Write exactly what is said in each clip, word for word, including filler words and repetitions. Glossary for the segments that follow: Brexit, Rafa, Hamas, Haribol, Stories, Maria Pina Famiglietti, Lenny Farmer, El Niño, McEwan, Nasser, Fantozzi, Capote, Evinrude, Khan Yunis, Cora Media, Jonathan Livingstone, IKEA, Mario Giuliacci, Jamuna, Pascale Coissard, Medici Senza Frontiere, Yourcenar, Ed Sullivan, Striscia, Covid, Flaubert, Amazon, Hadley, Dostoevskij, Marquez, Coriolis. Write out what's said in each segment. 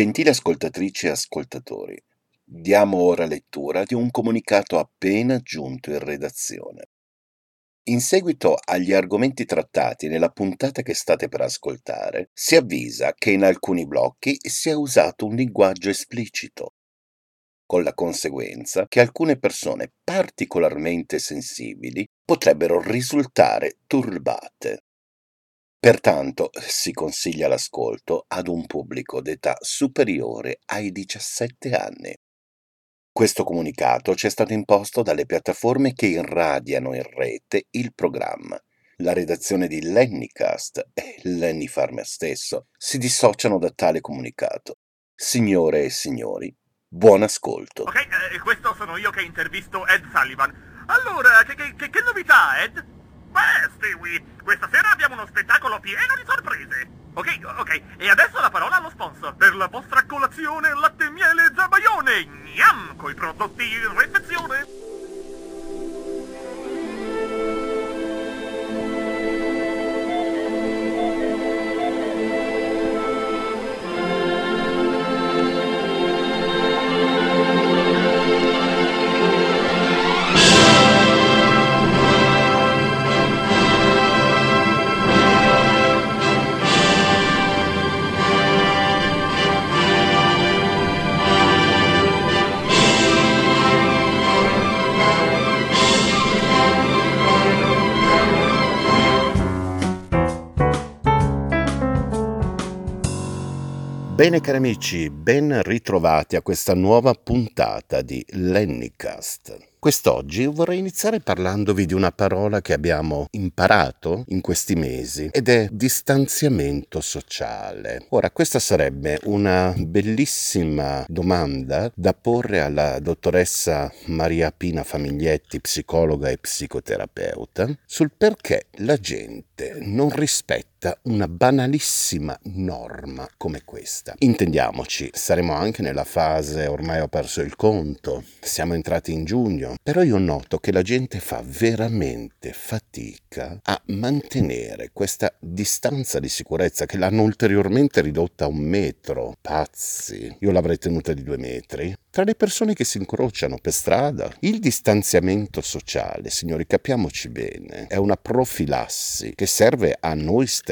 Gentili ascoltatrici e ascoltatori, diamo ora lettura di un comunicato appena giunto in redazione. In seguito agli argomenti trattati nella puntata che state per ascoltare, si avvisa che in alcuni blocchi si è usato un linguaggio esplicito, con la conseguenza che alcune persone particolarmente sensibili potrebbero risultare turbate. Pertanto si consiglia l'ascolto ad un pubblico d'età superiore ai diciassette anni. Questo comunicato ci è stato imposto dalle piattaforme che irradiano in rete il programma. La redazione di Lennycast e Lenny Farmer stesso si dissociano da tale comunicato. Signore e signori, buon ascolto. Ok, eh, questo sono io che intervisto Ed Sullivan. Allora, che, che, che novità, Ed? Beh, Stewie, questa sera abbiamo uno spettacolo pieno di sorprese. Ok, ok, e adesso la parola allo sponsor. Per la vostra colazione, latte, miele e zabaione. Gnam, coi prodotti in redazione. Bene cari amici, ben ritrovati a questa nuova puntata di Lennycast. Quest'oggi vorrei iniziare parlandovi di una parola che abbiamo imparato in questi mesi ed è distanziamento sociale. Ora, questa sarebbe una bellissima domanda da porre alla dottoressa Maria Pina Famiglietti, psicologa e psicoterapeuta, sul perché la gente non rispetta una banalissima norma come questa. Intendiamoci, saremo anche nella fase, ormai ho perso il conto, siamo entrati in giugno, però io noto che la gente fa veramente fatica a mantenere questa distanza di sicurezza che l'hanno ulteriormente ridotta a un metro. Pazzi, io l'avrei tenuta di due metri. Tra le persone che si incrociano per strada, il distanziamento sociale, signori, capiamoci bene, è una profilassi che serve a noi stessi.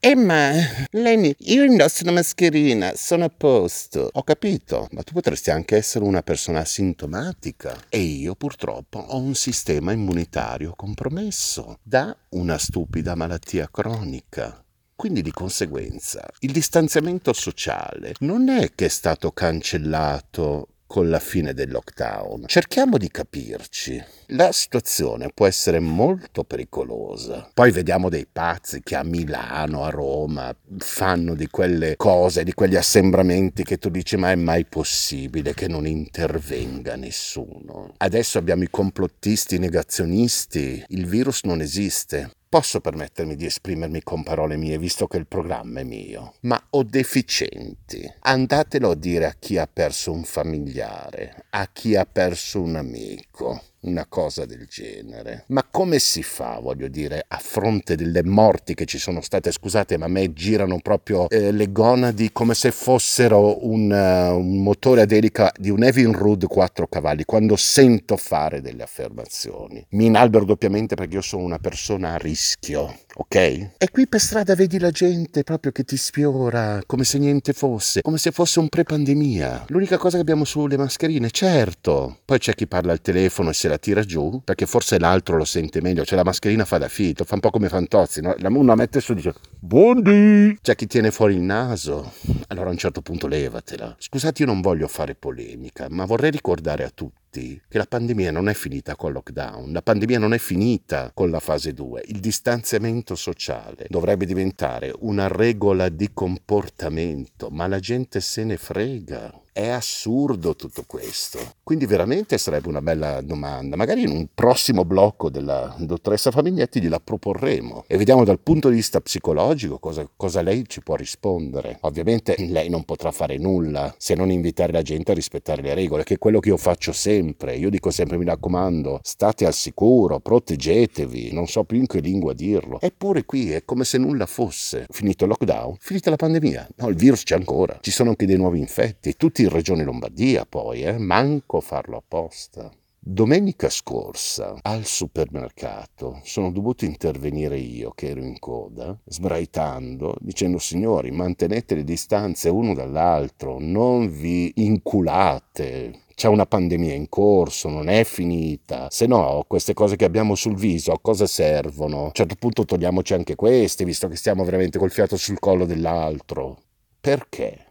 Eh ma, Lenny, io indosso una mascherina, sono a posto. Ho capito, ma tu potresti anche essere una persona asintomatica. E io purtroppo ho un sistema immunitario compromesso da una stupida malattia cronica. Quindi di conseguenza il distanziamento sociale non è che è stato cancellato con la fine del lockdown. Cerchiamo di capirci. La situazione può essere molto pericolosa. Poi vediamo dei pazzi che a Milano, a Roma, fanno di quelle cose, di quegli assembramenti che tu dici ma è mai possibile che non intervenga nessuno. Adesso abbiamo i complottisti, i negazionisti. Il virus non esiste. Posso permettermi di esprimermi con parole mie, visto che il programma è mio, ma ho deficienti. Andatelo a dire a chi ha perso un familiare, a chi ha perso un amico, una cosa del genere. Ma come si fa, voglio dire, a fronte delle morti che ci sono state? Scusate, ma a me girano proprio eh, le gonadi come se fossero un, uh, un motore a elica di un Evinrude quattro cavalli quando sento fare delle affermazioni. Mi inalbero doppiamente perché io sono una persona a rischio, ok? E qui per strada vedi la gente proprio che ti sfiora come se niente fosse, come se fosse un pre-pandemia. L'unica cosa che abbiamo sulle mascherine, certo. Poi c'è chi parla al telefono e se la tira giù perché forse l'altro lo sente meglio, cioè la mascherina fa da filtro, fa un po' come Fantozzi, no? Una mette su e dice buondì, c'è chi tiene fuori il naso, allora a un certo punto levatela. Scusate, io non voglio fare polemica, ma vorrei ricordare a tutti che la pandemia non è finita col lockdown, la pandemia non è finita con la fase due. Il distanziamento sociale dovrebbe diventare una regola di comportamento, ma la gente se ne frega. È assurdo tutto questo. Quindi veramente sarebbe una bella domanda. Magari in un prossimo blocco della dottoressa Famiglietti gliela proporremo e vediamo dal punto di vista psicologico cosa, cosa lei ci può rispondere. Ovviamente lei non potrà fare nulla se non invitare la gente a rispettare le regole, che è quello che io faccio sempre. sempre, io dico sempre, mi raccomando, state al sicuro, proteggetevi, non so più in che lingua dirlo. Eppure qui è come se nulla fosse. Finito il lockdown, finita la pandemia, no, il virus c'è ancora, ci sono anche dei nuovi infetti, tutti in regione Lombardia poi, eh? Manco farlo apposta. Domenica scorsa al supermercato sono dovuto intervenire io, che ero in coda, sbraitando, dicendo: signori, mantenete le distanze uno dall'altro, non vi inculate. C'è una pandemia in corso, non è finita, se no queste cose che abbiamo sul viso a cosa servono? A un certo punto togliamoci anche queste, visto che stiamo veramente col fiato sul collo dell'altro. Perché?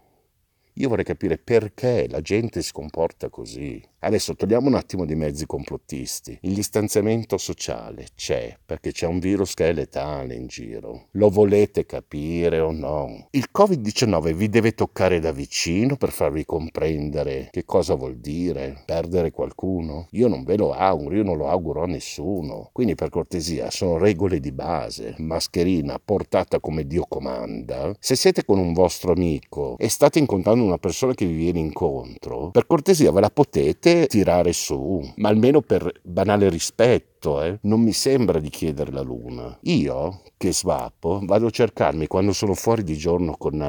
Io vorrei capire perché la gente si comporta così. Adesso togliamo un attimo dei mezzi complottisti. Il distanziamento sociale c'è, perché c'è un virus che è letale in giro. Lo volete capire o no? Il covid diciannove vi deve toccare da vicino per farvi comprendere che cosa vuol dire perdere qualcuno? Io non ve lo auguro, io non lo auguro a nessuno. Quindi per cortesia, sono regole di base. Mascherina portata come Dio comanda. Se siete con un vostro amico e state incontrando una persona che vi viene incontro, per cortesia ve la potete tirare su, ma almeno per banale rispetto. Eh? Non mi sembra di chiedere la luna. Io, che svapo, vado a cercarmi, quando sono fuori di giorno con uh,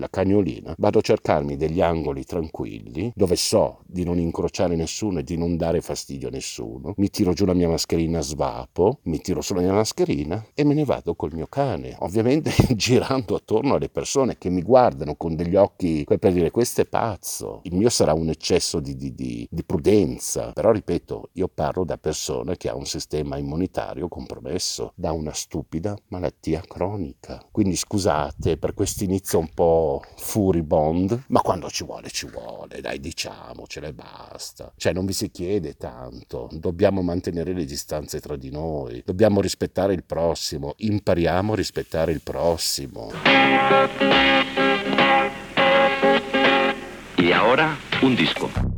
la cagnolina, vado a cercarmi degli angoli tranquilli, dove so di non incrociare nessuno e di non dare fastidio a nessuno. Mi tiro giù la mia mascherina a svapo, mi tiro sulla mia mascherina e me ne vado col mio cane. Ovviamente girando attorno alle persone che mi guardano con degli occhi per dire: questo è pazzo. Il mio sarà un eccesso di, di, di, di prudenza. Però, ripeto, io parlo da persona che ha un sistema immunitario compromesso da una stupida malattia cronica. Quindi scusate per questo inizio un po' furibond, ma quando ci vuole ci vuole, dai, diciamocelo e basta. Cioè non vi si chiede tanto, dobbiamo mantenere le distanze tra di noi, dobbiamo rispettare il prossimo, impariamo a rispettare il prossimo. E ora un disco.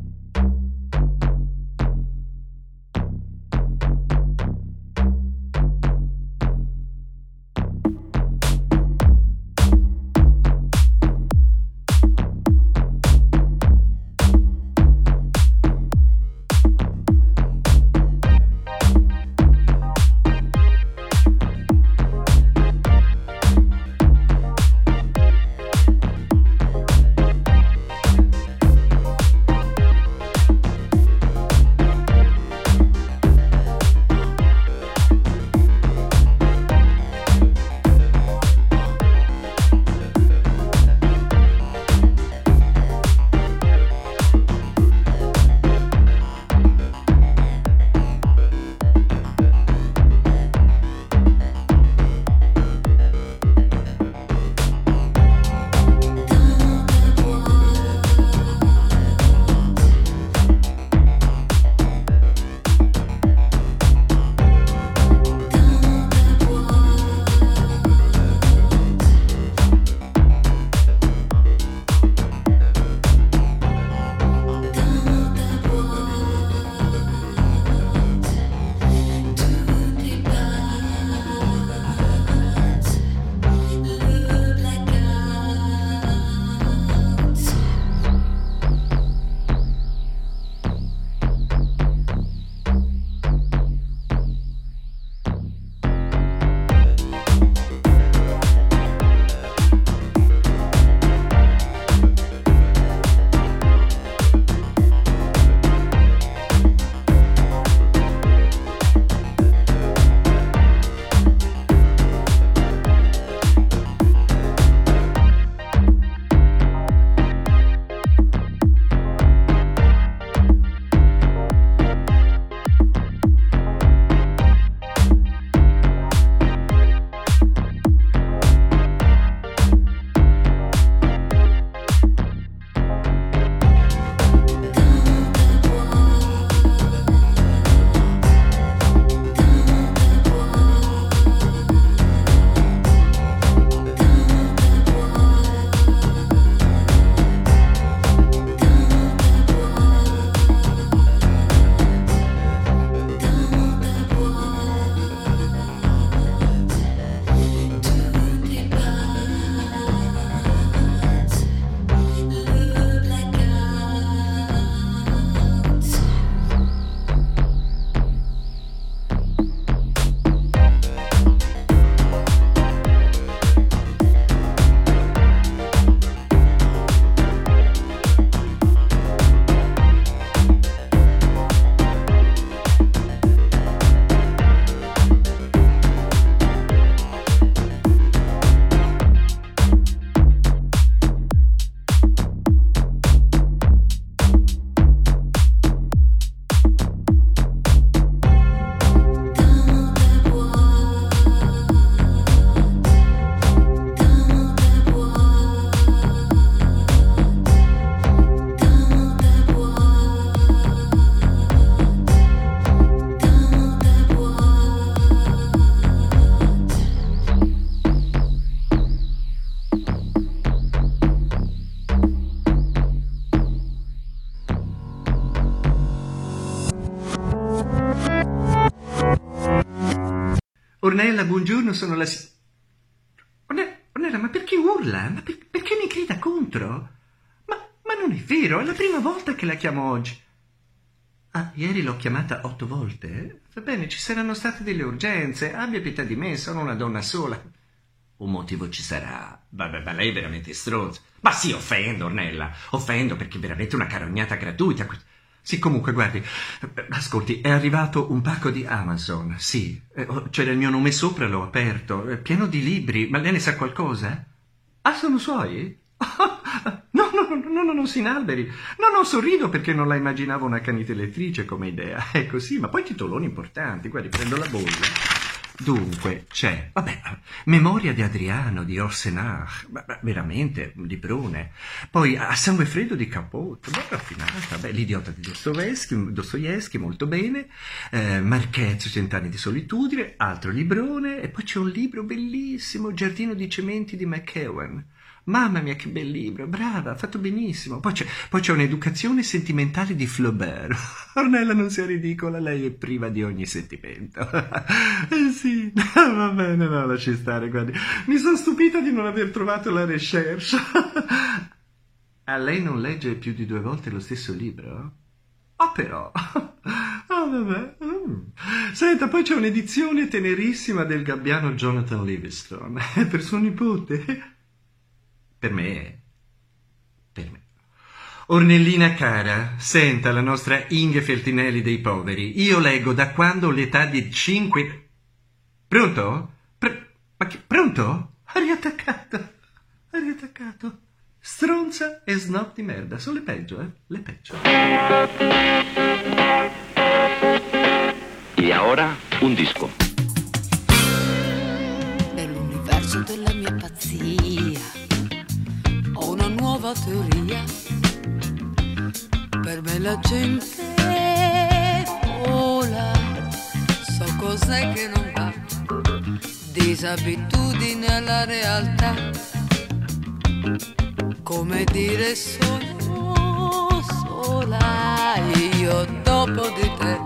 Ornella, buongiorno, sono la... Orne... Ornella, ma perché urla? Ma per... perché mi grida contro? Ma... ma non è vero, è la prima volta che la chiamo oggi. Ah, ieri l'ho chiamata otto volte? Va bene, ci saranno state delle urgenze, abbia pietà di me, sono una donna sola. Un motivo ci sarà. Vabbè, ma lei è veramente stronza. Ma sì, offendo, Ornella, offendo perché è veramente una carognata gratuita. Sì, comunque, guardi, ascolti, è arrivato un pacco di Amazon, sì, c'era il mio nome sopra, l'ho aperto, è pieno di libri, ma lei ne sa qualcosa? Ah, sono suoi? No, no, no, no, no, non si inalberi, no, no, sorrido perché non la immaginavo una canita elettrice come idea, ecco sì, ma poi titoloni importanti, guardi, prendo la bolla. Dunque, c'è, vabbè, Memoria di Adriano, di Yourcenar, veramente, un librone, poi A sangue freddo di Capote, bella raffinata, beh, L'idiota di Dostoevskij, Dostoevskij molto bene, eh, Marquez, Cent'anni di solitudine, altro librone, e poi c'è un libro bellissimo, Giardino di cementi di McEwan. Mamma mia, che bel libro, brava, ha fatto benissimo. Poi c'è, poi c'è Un'educazione sentimentale di Flaubert. Ornella, non sia ridicola, lei è priva di ogni sentimento. Eh sì, no, va bene, no, lasci stare, guardi. Mi sono stupita di non aver trovato la recherche. A lei non legge più di due volte lo stesso libro? Ah, però... Ah, vabbè. Mm. Senta, poi c'è un'edizione tenerissima del gabbiano Jonathan Livingstone. Per suo nipote... Per me, per me. Ornellina cara, senta la nostra Inge Feltrinelli dei poveri. Io leggo da quando ho l'età di cinque... Pronto? Pr... Ma che... Pronto? Ha riattaccato. Ha riattaccato. Stronza e snob di merda. Sono le peggio, eh? Le peggio. E ora un disco. Nell'universo della mia pazzia. Ho una nuova teoria, per me la gente vola, so cos'è che non va, disabitudine alla realtà, come dire sono sola, io dopo di te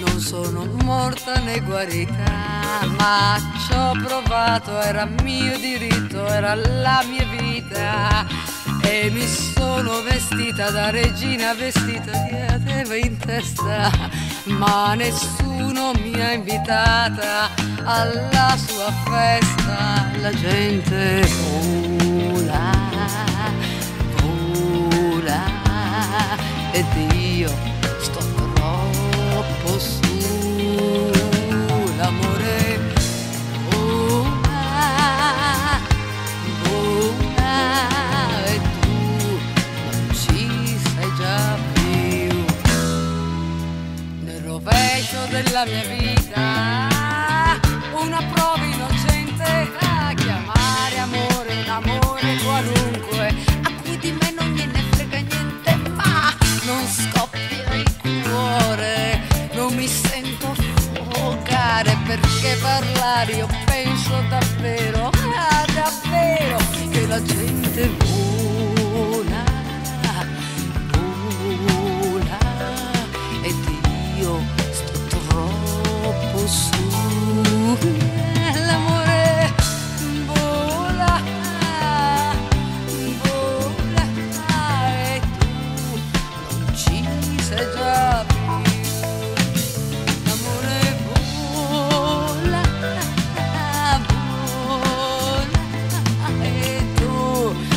non sono morta né guarita, ma ci ho provato, era mio diritto, era la mia vita. E mi sono vestita da regina, vestita di Atena in testa, ma nessuno mi ha invitata alla sua festa. La gente vola, vola, ed io sto troppo su. L'amore vola, vola, e tu non ci sei già più. Nel rovescio della mia vita, una prova innocente a chiamare amore un amore qualunque, a cui di me non gliene frega niente, ma non scoppia il cuore, non mi sento affogare, perché parlare io penso davvero, ah, davvero, che la gente vola, vola, ed io sto troppo su. L'amore vola, vola, e tu non ci sei già più. L'amore vola, vola, e tu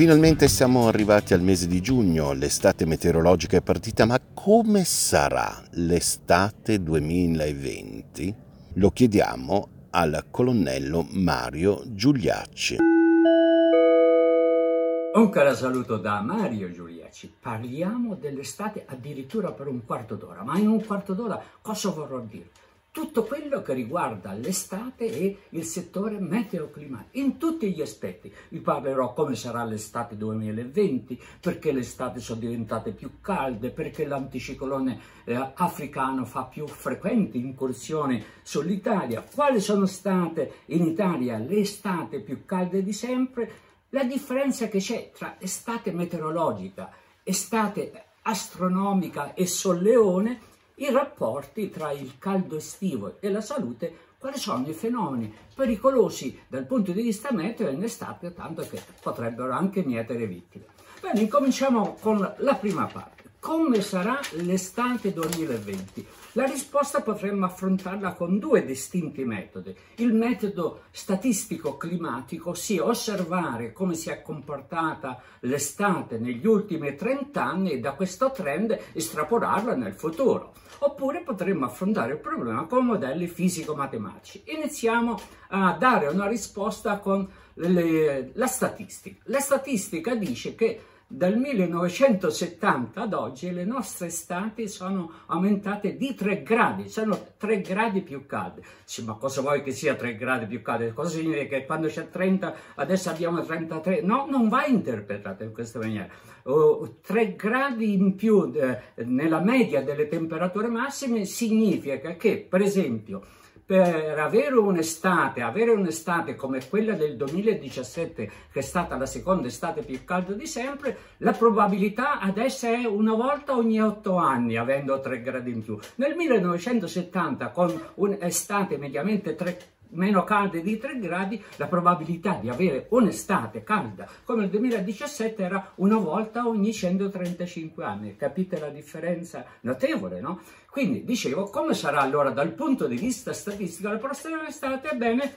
Finalmente siamo arrivati al mese di giugno, l'estate meteorologica è partita, ma come sarà l'estate duemilaventi? Lo chiediamo al colonnello Mario Giuliacci. Un caro saluto da Mario Giuliacci. Parliamo dell'estate addirittura per un quarto d'ora, ma in un quarto d'ora cosa vorrò dire? Tutto quello che riguarda l'estate e il settore meteoclimatico, in tutti gli aspetti. Vi parlerò come sarà l'estate duemilaventi, perché le estate sono diventate più calde, perché l'anticiclone eh, africano fa più frequenti incursioni sull'Italia, quali sono state in Italia le estate più calde di sempre, la differenza che c'è tra estate meteorologica, estate astronomica e solleone, i rapporti tra il caldo estivo e la salute, quali sono i fenomeni pericolosi dal punto di vista meteo in estate, tanto che potrebbero anche mietere vittime. Bene, incominciamo con la prima parte. Come sarà l'estate duemilaventi? La risposta potremmo affrontarla con due distinti metodi. Il metodo statistico-climatico, ossia osservare come si è comportata l'estate negli ultimi trent'anni e da questo trend estrapolarla nel futuro. Oppure potremmo affrontare il problema con modelli fisico-matematici. Iniziamo a dare una risposta con le, la statistica. La statistica dice che dal millenovecentosettanta ad oggi le nostre estati sono aumentate di tre gradi, sono tre gradi più calde. Sì, ma cosa vuoi che sia tre gradi più calde? Cosa significa che quando c'è trenta adesso abbiamo trentatré? No, non va interpretato in questa maniera. Oh, tre gradi in più eh, nella media delle temperature massime significa che, per esempio, per avere un'estate, avere un'estate come quella del duemiladiciassette, che è stata la seconda estate più calda di sempre, la probabilità adesso è una volta ogni otto anni, avendo tre gradi in più. Nel millenovecentosettanta, con un'estate mediamente tre meno calde di tre gradi, la probabilità di avere un'estate calda come il duemiladiciassette era una volta ogni centotrentacinque anni. Capite la differenza notevole, no? Quindi dicevo, come sarà allora dal punto di vista statistico la prossima estate? Ebbene,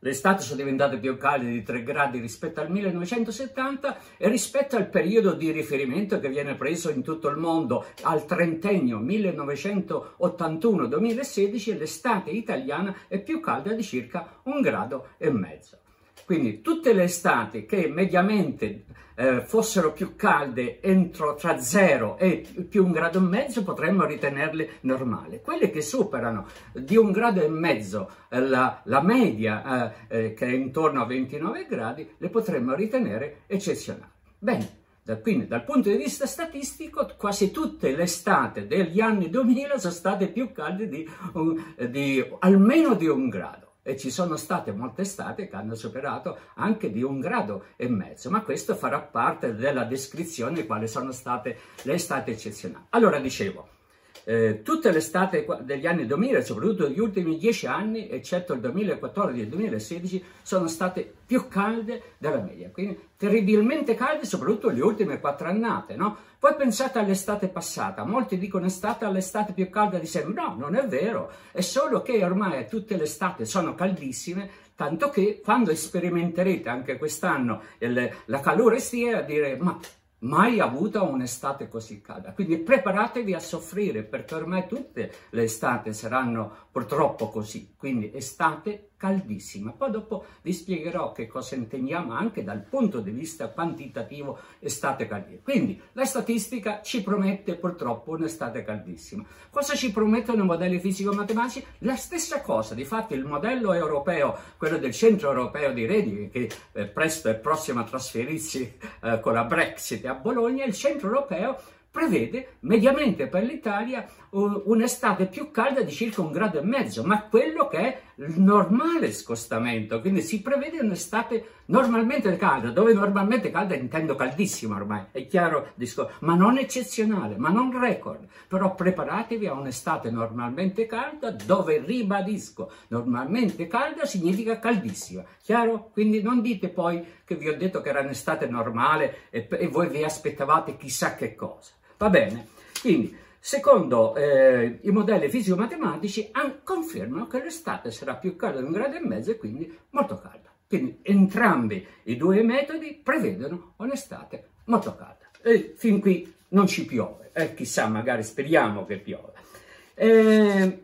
le estate sono diventate più calde di tre gradi rispetto al millenovecentosettanta e rispetto al periodo di riferimento che viene preso in tutto il mondo al trentennio millenovecentottantuno duemilasedici, l'estate italiana è più calda di circa un grado e mezzo. Quindi tutte le estati che mediamente eh, fossero più calde entro tra zero e più un grado e mezzo potremmo ritenerle normali. Quelle che superano di un grado e mezzo eh, la, la media eh, eh, che è intorno a ventinove gradi le potremmo ritenere eccezionali. Bene, da, quindi dal punto di vista statistico quasi tutte le estate degli anni duemila sono state più calde di, di, di almeno di un grado. E ci sono state molte estate che hanno superato anche di un grado e mezzo, ma questo farà parte della descrizione di quali sono state le estate eccezionali. Allora, dicevo, eh, tutte le estate degli anni duemila, soprattutto gli ultimi dieci anni, eccetto il duemilaquattordici e il duemilasedici, sono state più calde della media, quindi terribilmente calde, soprattutto le ultime quattro annate, no? Poi pensate all'estate passata, molti dicono è stata l'estate più calda di sempre, no, non è vero, è solo che ormai tutte le estate sono caldissime, tanto che quando sperimenterete anche quest'anno il, la calore estiva dire ma mai avuta un'estate così calda, quindi preparatevi a soffrire perché ormai tutte le estate saranno purtroppo così, quindi estate caldissima. Poi dopo vi spiegherò che cosa intendiamo anche dal punto di vista quantitativo estate caldissima. Quindi la statistica ci promette purtroppo un'estate caldissima. Cosa ci promettono i modelli fisico-matematici? La stessa cosa, difatti il modello europeo, quello del Centro Europeo di Reading, che eh, presto è prossimo a trasferirsi eh, con la Brexit a Bologna, il Centro Europeo prevede mediamente per l'Italia un'estate più calda di circa un grado e mezzo, ma quello che è il normale scostamento, quindi si prevede un'estate normalmente calda, dove normalmente calda intendo caldissima ormai, è chiaro, ma non eccezionale, ma non record, però preparatevi a un'estate normalmente calda, dove ribadisco, normalmente calda significa caldissima, chiaro? Quindi non dite poi che vi ho detto che era un'estate normale e, e voi vi aspettavate chissà che cosa. Va bene, quindi secondo eh, i modelli fisico-matematici confermano che l'estate sarà più calda di un grado e mezzo e quindi molto calda. Quindi entrambi i due metodi prevedono un'estate molto calda. E fin qui non ci piove, eh, chissà, magari speriamo che piova. Eh,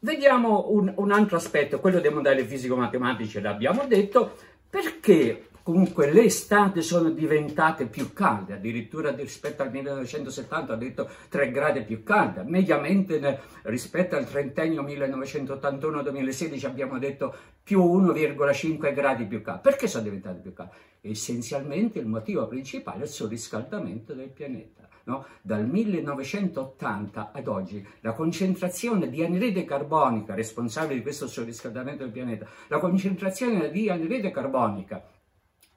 vediamo un, un altro aspetto, quello dei modelli fisico-matematici, l'abbiamo detto, perché comunque le estate sono diventate più calde, addirittura rispetto al millenovecentosettanta, ha detto tre gradi più calda, mediamente rispetto al trentennio millenovecentottantuno duemilasedici abbiamo detto più uno virgola cinque gradi più calda. Perché sono diventate più calde? Essenzialmente il motivo principale è il surriscaldamento del pianeta. No? Dal millenovecentottanta ad oggi la concentrazione di anidride carbonica responsabile di questo surriscaldamento del pianeta, la concentrazione di anidride carbonica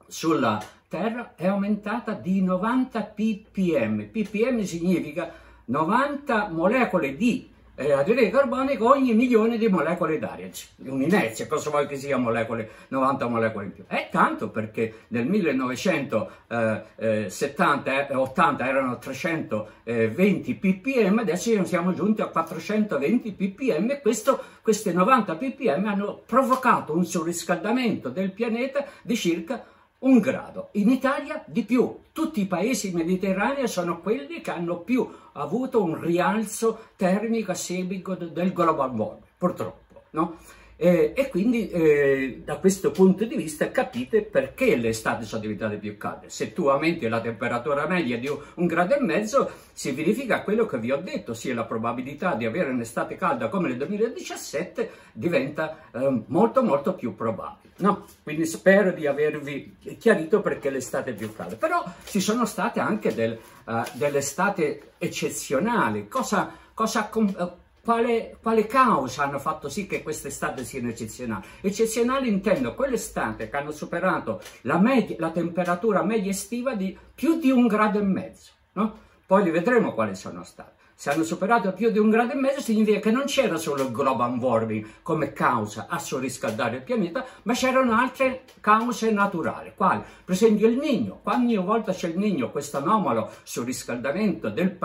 sulla Terra è aumentata di novanta ppm. ppm significa novanta molecole di eh, anidride carbonica ogni milione di molecole d'aria. Un'inerzia, cosa vuoi che sia molecole, novanta molecole in più? È tanto, perché nel millenovecentosettanta ottanta erano trecentoventi ppm, adesso siamo giunti a quattrocentoventi ppm e questo, queste novanta ppm hanno provocato un surriscaldamento del pianeta di circa un grado, in Italia di più. Tutti i paesi mediterranei sono quelli che hanno più avuto un rialzo termico a seguito del global warming, purtroppo, no? E, e quindi eh, da questo punto di vista capite perché le estati sono diventate più calde. Se tu aumenti la temperatura media di un grado e mezzo si verifica quello che vi ho detto, sia la probabilità di avere un'estate calda come nel duemiladiciassette diventa eh, molto molto più probabile, no? Quindi spero di avervi chiarito perché l'estate è più calda. Però ci sono state anche del, uh, delle estate eccezionali. Cosa, cosa Quale, quale causa hanno fatto sì che quest'estate sia eccezionale? Eccezionale intendo quell'estate che hanno superato la, media, la temperatura media estiva di più di un grado e mezzo, no? Poi li vedremo quali sono stati. Se hanno superato più di un grado e mezzo significa che non c'era solo il global warming come causa a surriscaldare il pianeta, ma c'erano altre cause naturali, quali per esempio il Niño. Ogni volta c'è il Niño, questo anomalo surriscaldamento del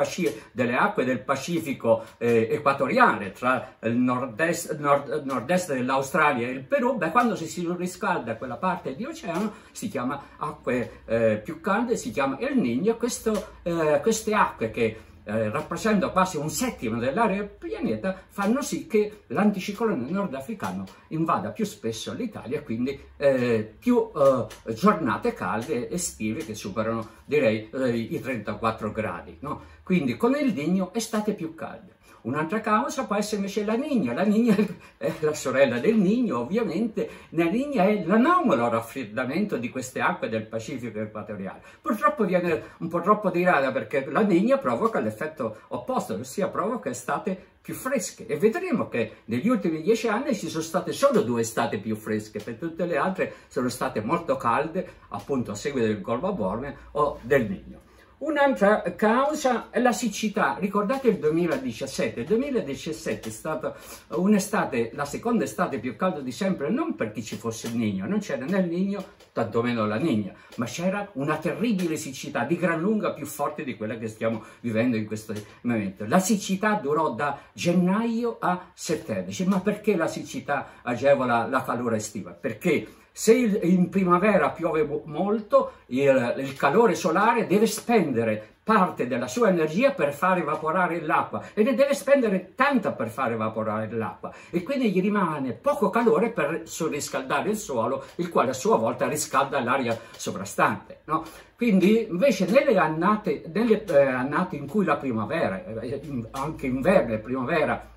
delle acque del Pacifico eh, equatoriale tra il nord-est nord nord dell'Australia e il Perù, beh, quando si surriscalda quella parte di oceano si chiama acque eh, più calde, si chiama El Niño. Questo, eh, queste acque che Eh, rappresentano quasi un settimo dell'area del pianeta, fanno sì che l'anticiclone nordafricano invada più spesso l'Italia, quindi eh, più eh, giornate calde estive che superano, direi, eh, i trentaquattro gradi, no? Quindi con il Niño estate più calde. Un'altra causa può essere invece la Niña. La Niña è la sorella del Niño, ovviamente. La Niña è l'anomalo raffreddamento di queste acque del Pacifico equatoriale. Purtroppo viene un po' troppo di rada, perché la Niña provoca l'effetto opposto, ossia provoca estate più fresche. E vedremo che negli ultimi dieci anni ci sono state solo due estate più fresche, per tutte le altre sono state molto calde, appunto a seguito del global warming o del Niño. Un'altra causa è la siccità. Ricordate il duemiladiciassette? Il duemiladiciassette è stata un'estate, la seconda estate più calda di sempre, non perché ci fosse il Niño, non c'era né il Niño, tantomeno la Niña, ma c'era una terribile siccità, di gran lunga più forte di quella che stiamo vivendo in questo momento. La siccità durò da gennaio a settembre. Ma perché la siccità agevola la calura estiva? Perché se in primavera piove molto, il, il calore solare deve spendere parte della sua energia per far evaporare l'acqua, e ne deve spendere tanta per far evaporare l'acqua, e quindi gli rimane poco calore per surriscaldare il suolo, il quale a sua volta riscalda l'aria sovrastante, no? Quindi invece nelle annate, nelle, eh, annate in cui la primavera, eh, anche inverno e primavera,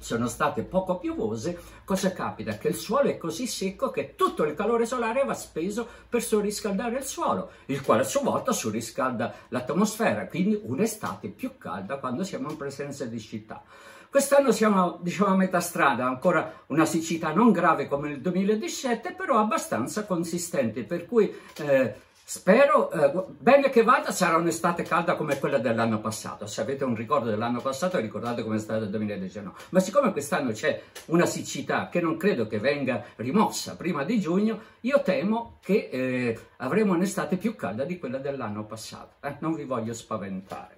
sono state poco piovose, cosa capita? Che il suolo è così secco che tutto il calore solare va speso per surriscaldare il suolo, il quale a sua volta surriscalda l'atmosfera, quindi un'estate più calda quando siamo in presenza di siccità. Quest'anno siamo, diciamo, a metà strada, ancora una siccità non grave come nel duemiladiciassette, però abbastanza consistente, per cui eh, Spero, eh, bene che vada, sarà un'estate calda come quella dell'anno passato. Se avete un ricordo dell'anno passato, ricordate come è stato il duemiladiciannove. Ma siccome quest'anno c'è una siccità che non credo che venga rimossa prima di giugno, io temo che eh, avremo un'estate più calda di quella dell'anno passato. Eh, non vi voglio spaventare.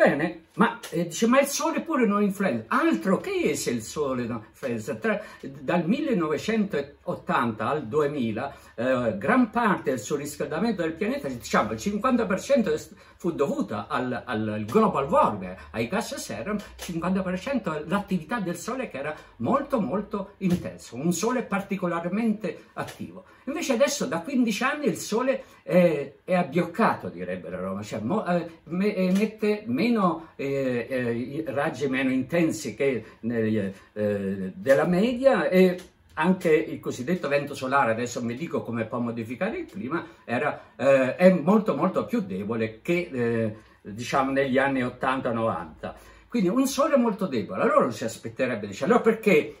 Bene, ma eh, dice, ma il sole pure non influenza. Altro che se il sole non influenza. Tra, dal millenovecentottanta al duemila, eh, gran parte del surriscaldamento del pianeta, diciamo il cinquanta per cento fu dovuta al, al global warming, ai gas serra, il cinquanta per cento all'attività del sole che era molto molto intenso, un sole particolarmente attivo. Invece adesso da quindici anni il sole è, è abbioccato, direbbero a Roma, cioè mo, eh, me, emette meno eh, eh, raggi meno intensi che eh, eh, della media, e anche il cosiddetto vento solare, adesso mi dico come può modificare il clima, era, eh, è molto molto più debole che eh, diciamo negli anni ottanta novanta. Quindi un sole molto debole. Allora non si aspetterebbe, dice, allora perché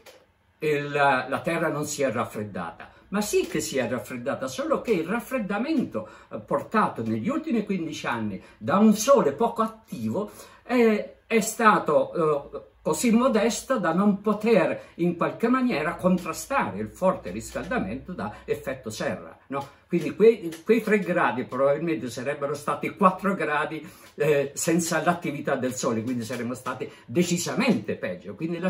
il, la Terra non si è raffreddata? Ma sì che si è raffreddata, solo che il raffreddamento portato negli ultimi quindici anni da un sole poco attivo è, è stato eh, così modesto da non poter in qualche maniera contrastare il forte riscaldamento da effetto serra, no? Quindi quei, quei tre gradi probabilmente sarebbero stati quattro gradi eh, senza l'attività del sole, quindi saremmo stati decisamente peggio. Quindi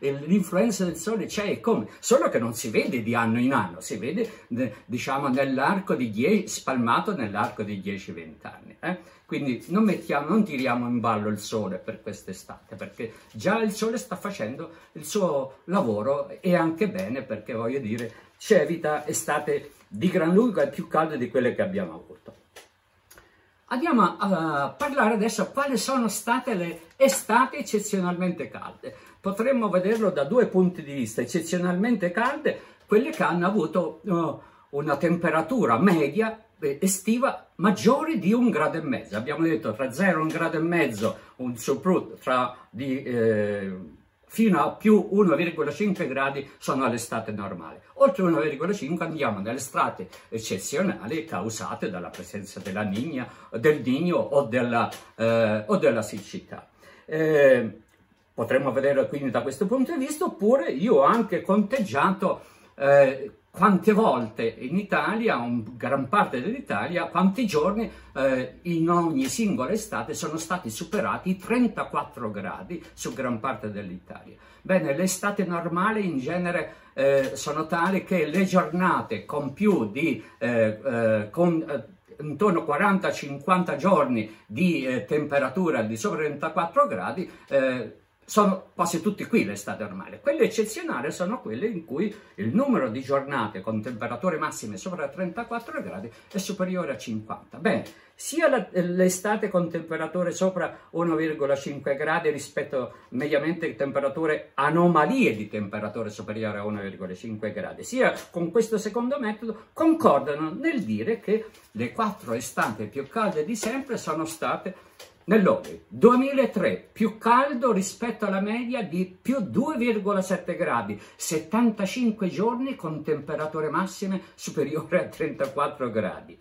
l'influenza del sole c'è e come, solo che non si vede di anno in anno, si vede eh, diciamo nell'arco di dieci, spalmato nell'arco di dieci venti anni. Eh? Quindi non, mettiamo, non tiriamo in ballo il sole per quest'estate, perché già il sole sta facendo il suo lavoro, e anche bene, perché voglio dire ci evita estate di gran lunga più calde di quelle che abbiamo avuto. Andiamo a, a parlare adesso a quali sono state le estati eccezionalmente calde. Potremmo vederlo da due punti di vista: eccezionalmente calde, quelle che hanno avuto uh, una temperatura media estiva maggiore di un grado e mezzo. Abbiamo detto tra zero e un grado e mezzo, un surplus tra di... Eh, fino a più uno virgola cinque gradi sono l'estate normale. Oltre uno virgola cinque andiamo nelle strate eccezionali causate dalla presenza della Niña, del Niño o della, eh, o della siccità. Eh, potremmo vedere quindi da questo punto di vista, oppure io ho anche conteggiato eh, quante volte in Italia, in gran parte dell'Italia, quanti giorni eh, in ogni singola estate sono stati superati i trentaquattro gradi su gran parte dell'Italia. Bene, le estati normali in genere eh, sono tali che le giornate con più di... Eh, eh, con, eh, intorno quaranta cinquanta giorni di eh, temperatura di sopra trentaquattro gradi, eh, sono quasi tutti qui l'estate normale. Quelle eccezionali sono quelle in cui il numero di giornate con temperature massime sopra trentaquattro gradi è superiore a cinquanta. Bene, sia l'estate con temperature sopra uno virgola cinque gradi rispetto mediamente a temperature, anomalie di temperature superiori a uno virgola cinque gradi, sia con questo secondo metodo concordano nel dire che le quattro estate più calde di sempre sono state nell'ordine: duemilatré, più caldo rispetto alla media di più due virgola sette gradi, settantacinque giorni con temperature massime superiore a trentaquattro gradi.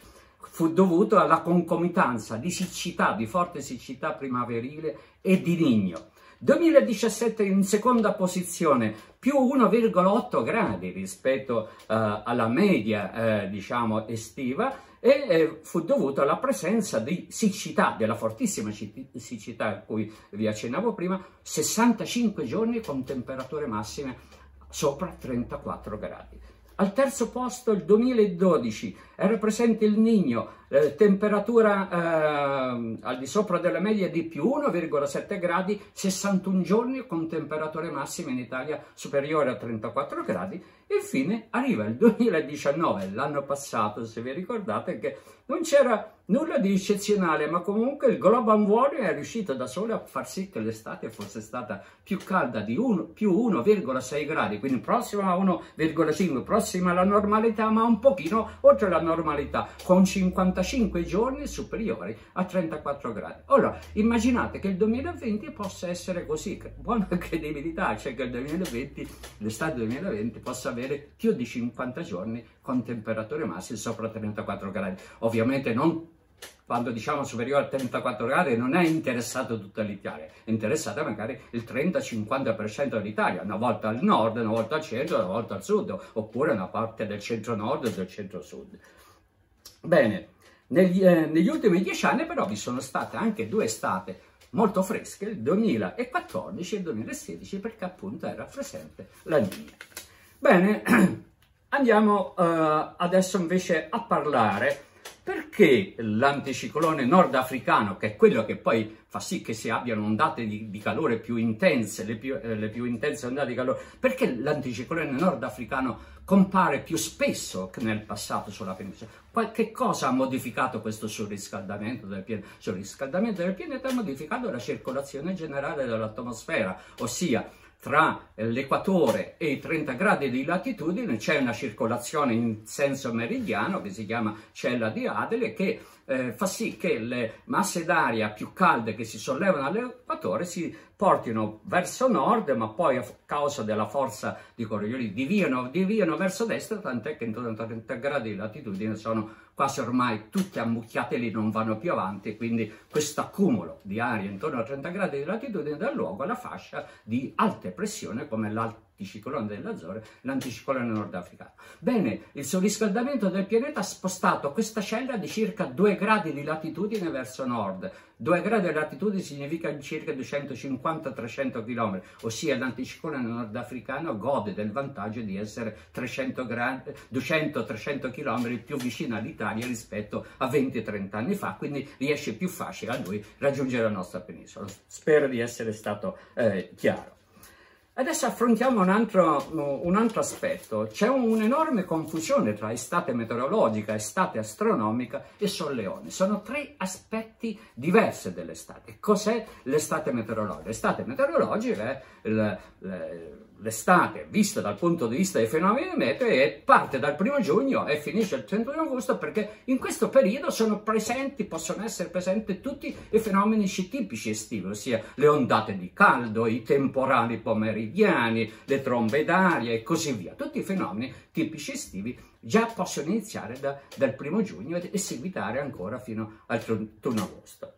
Fu dovuto alla concomitanza di siccità, di forte siccità primaverile e di Niño. duemiladiciassette in seconda posizione, più uno virgola otto gradi rispetto uh, alla media uh, diciamo estiva, e eh, fu dovuto alla presenza di siccità, della fortissima siccità a cui vi accennavo prima, sessantacinque giorni con temperature massime sopra trentaquattro gradi. Al terzo posto il duemiladodici era presente il Niño, eh, temperatura eh, al di sopra della media di più uno virgola sette gradi, sessantuno giorni con temperature massime in Italia superiore a trentaquattro gradi. E infine arriva il duemiladiciannove, l'anno passato, se vi ricordate, che non c'era nulla di eccezionale, ma comunque il global warming è riuscito da solo a far sì che l'estate fosse stata più calda di uno, più uno virgola sei gradi, quindi prossima a uno virgola cinque, prossima alla normalità, ma un pochino oltre la normalità, con cinquantacinque giorni superiori a trentaquattro gradi. Allora, immaginate che il duemilaventi possa essere così, buona credibilità, cioè che il duemilaventi, l'estate duemilaventi, possa avere più di cinquanta giorni con temperature massime sopra trentaquattro gradi. Ovviamente non, quando diciamo superiore a trentaquattro gradi, non è interessato tutta l'Italia, è interessata magari il trenta cinquanta per cento dell'Italia, una volta al nord, una volta al centro, una volta al sud, oppure una parte del centro-nord e del centro-sud. Bene, negli, eh, negli ultimi dieci anni però vi sono state anche due estate molto fresche, il duemilaquattordici e il duemilasedici, perché appunto era presente La Niña. Bene, andiamo eh, adesso invece a parlare perché l'anticiclone nordafricano, che è quello che poi fa sì che si abbiano ondate di, di calore più intense, le più, eh, le più intense ondate di calore, perché l'anticiclone nordafricano compare più spesso che nel passato sulla penisola? Qualche cosa ha modificato questo surriscaldamento del pianeta? Il surriscaldamento del pianeta ha modificato la circolazione generale dell'atmosfera, ossia tra l'equatore e i trenta gradi di latitudine c'è una circolazione in senso meridiano che si chiama cella di Hadley, che eh, fa sì che le masse d'aria più calde che si sollevano all'equatore si portino verso nord, ma poi a causa della forza di Coriolis diviano, diviano verso destra, tant'è che intorno ai trenta gradi di latitudine sono quasi ormai tutte ammucchiate lì, non vanno più avanti, quindi questo accumulo di aria intorno a trenta gradi di latitudine dà luogo alla fascia di alte pressioni come l'anticiclone dell'Azzorre, l'anticiclone nordafricano. Bene, il surriscaldamento del pianeta ha spostato questa cella di circa due gradi di latitudine verso nord. Due gradi di latitudine significa circa duecentocinquanta trecento chilometri, ossia l'anticiclone nordafricano gode del vantaggio di essere duecento trecento chilometri più vicino all'Italia rispetto a venti trenta anni fa, quindi riesce più facile a lui raggiungere la nostra penisola. Spero di essere stato eh, chiaro. Adesso affrontiamo un altro, un altro aspetto. C'è un'enorme confusione tra estate meteorologica, estate astronomica e solleone. Sono tre aspetti diversi dell'estate. Cos'è l'estate meteorologica? L'estate meteorologica è l'estate vista dal punto di vista dei fenomeni meteo e parte dal primo giugno e finisce il trentuno agosto, perché in questo periodo sono presenti, possono essere presenti tutti i fenomeni tipici estivi, ossia le ondate di caldo, i temporali pomeridiani, le trombe d'aria e così via. Tutti i fenomeni tipici estivi già possono iniziare da, dal primo giugno e, e seguitare ancora fino al trentuno agosto.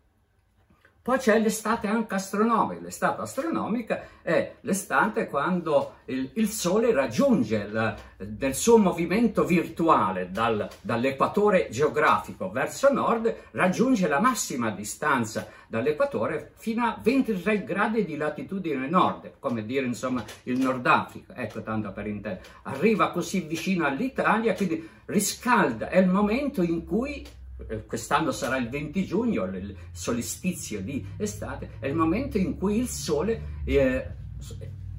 Poi c'è l'estate anche astronomica. L'estate astronomica è l'estate quando il, il Sole raggiunge la, nel suo movimento virtuale dal, dall'equatore geografico verso nord, raggiunge la massima distanza dall'equatore fino a ventitré gradi di latitudine nord, come dire insomma il Nord Africa, ecco, tanto per intendere. Arriva così vicino all'Italia, quindi riscalda, è il momento in cui quest'anno sarà il venti giugno, il solstizio di estate, è il momento in cui il Sole eh,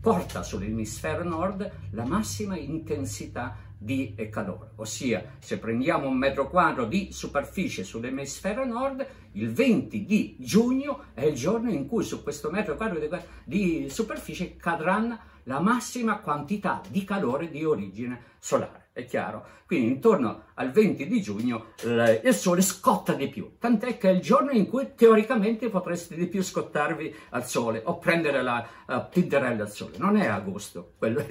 porta sull'emisfero nord la massima intensità di calore, ossia se prendiamo un metro quadro di superficie sull'emisfero nord, il venti di giugno è il giorno in cui su questo metro quadro di, di superficie cadranno la massima quantità di calore di origine solare, è chiaro? Quindi intorno al venti di giugno il Sole scotta di più, tant'è che è il giorno in cui teoricamente potreste di più scottarvi al Sole o prendere la uh, pinderella al Sole. Non è agosto, quello è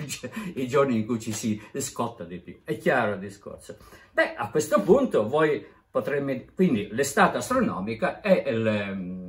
i giorni in cui ci si scotta di più, è chiaro il discorso? Beh, a questo punto voi potremmo, quindi l'estate astronomica è il... Um,